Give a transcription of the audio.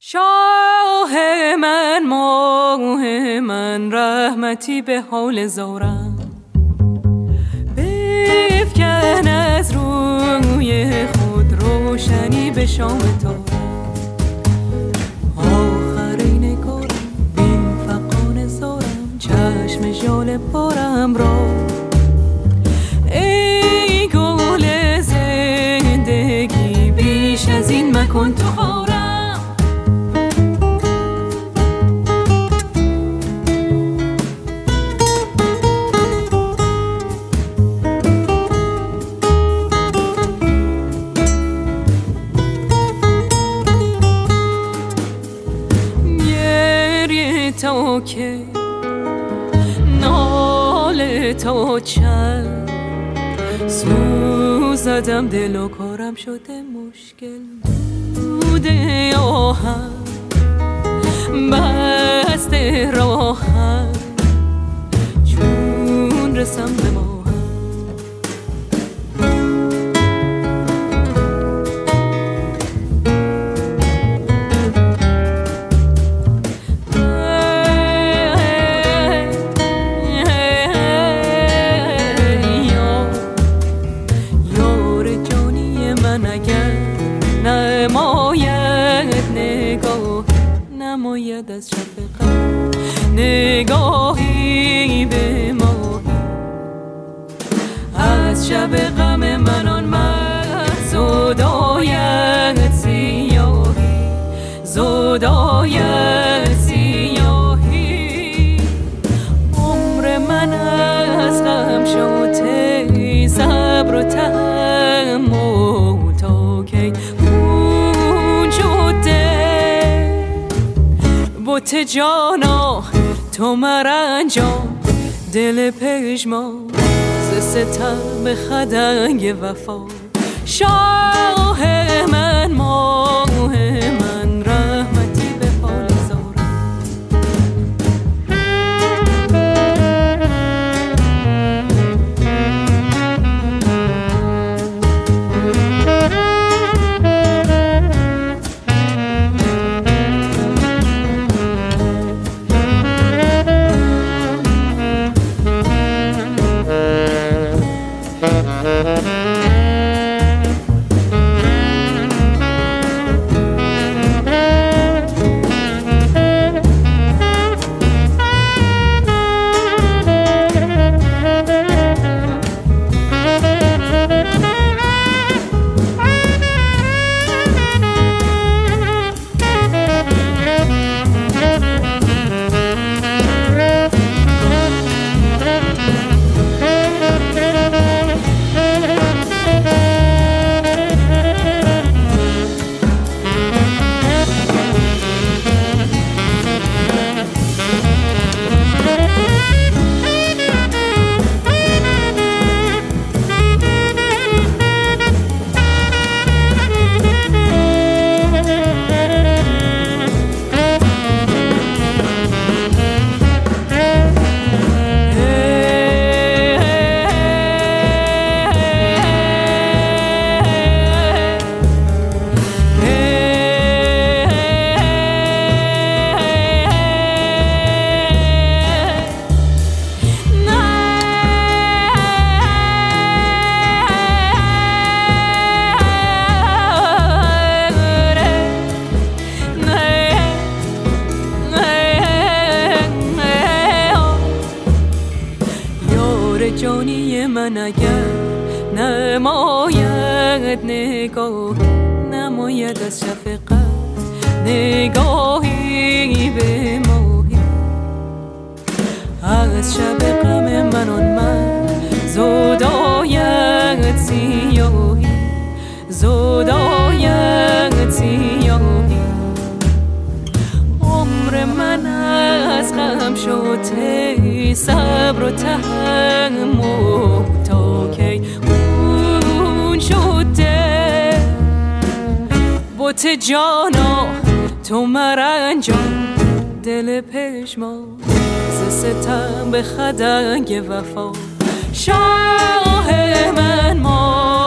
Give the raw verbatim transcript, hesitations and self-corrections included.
شاه من ماه من رحمتی به حال زورم بفکن از روی خود روشنی به شام تو آخرین نگارم بین فقان زارم چشم جال بارم را ای گل زندگی بیش از این مکن تو خارم تو که ناله تو چند سوزدم دل و کارم شده مشکل بوده آهم بسته راهم چون رسم به ما نماید از شب غم نگاهی به ما از شب غم من آن مست زداید سیاهی زداید سیاهی عمر من از غم شده صبر و تحمل تا کی بوت جانا تو مرنجان دل پشمان ز ستم خدنگ وفا شاه من ماه من رحمتی به حال زارم جانی من اگر نماید نگاه نماید از شفقت نگاهی به ماهی از شب غم من آن من زداید سیاهی زداید سیاهی عمر من از غم شده صبر و تحمل تا کی خون شده بت جانا تو مرنجان دل پشمان ز ستم به خدنگ وفا شاه من ما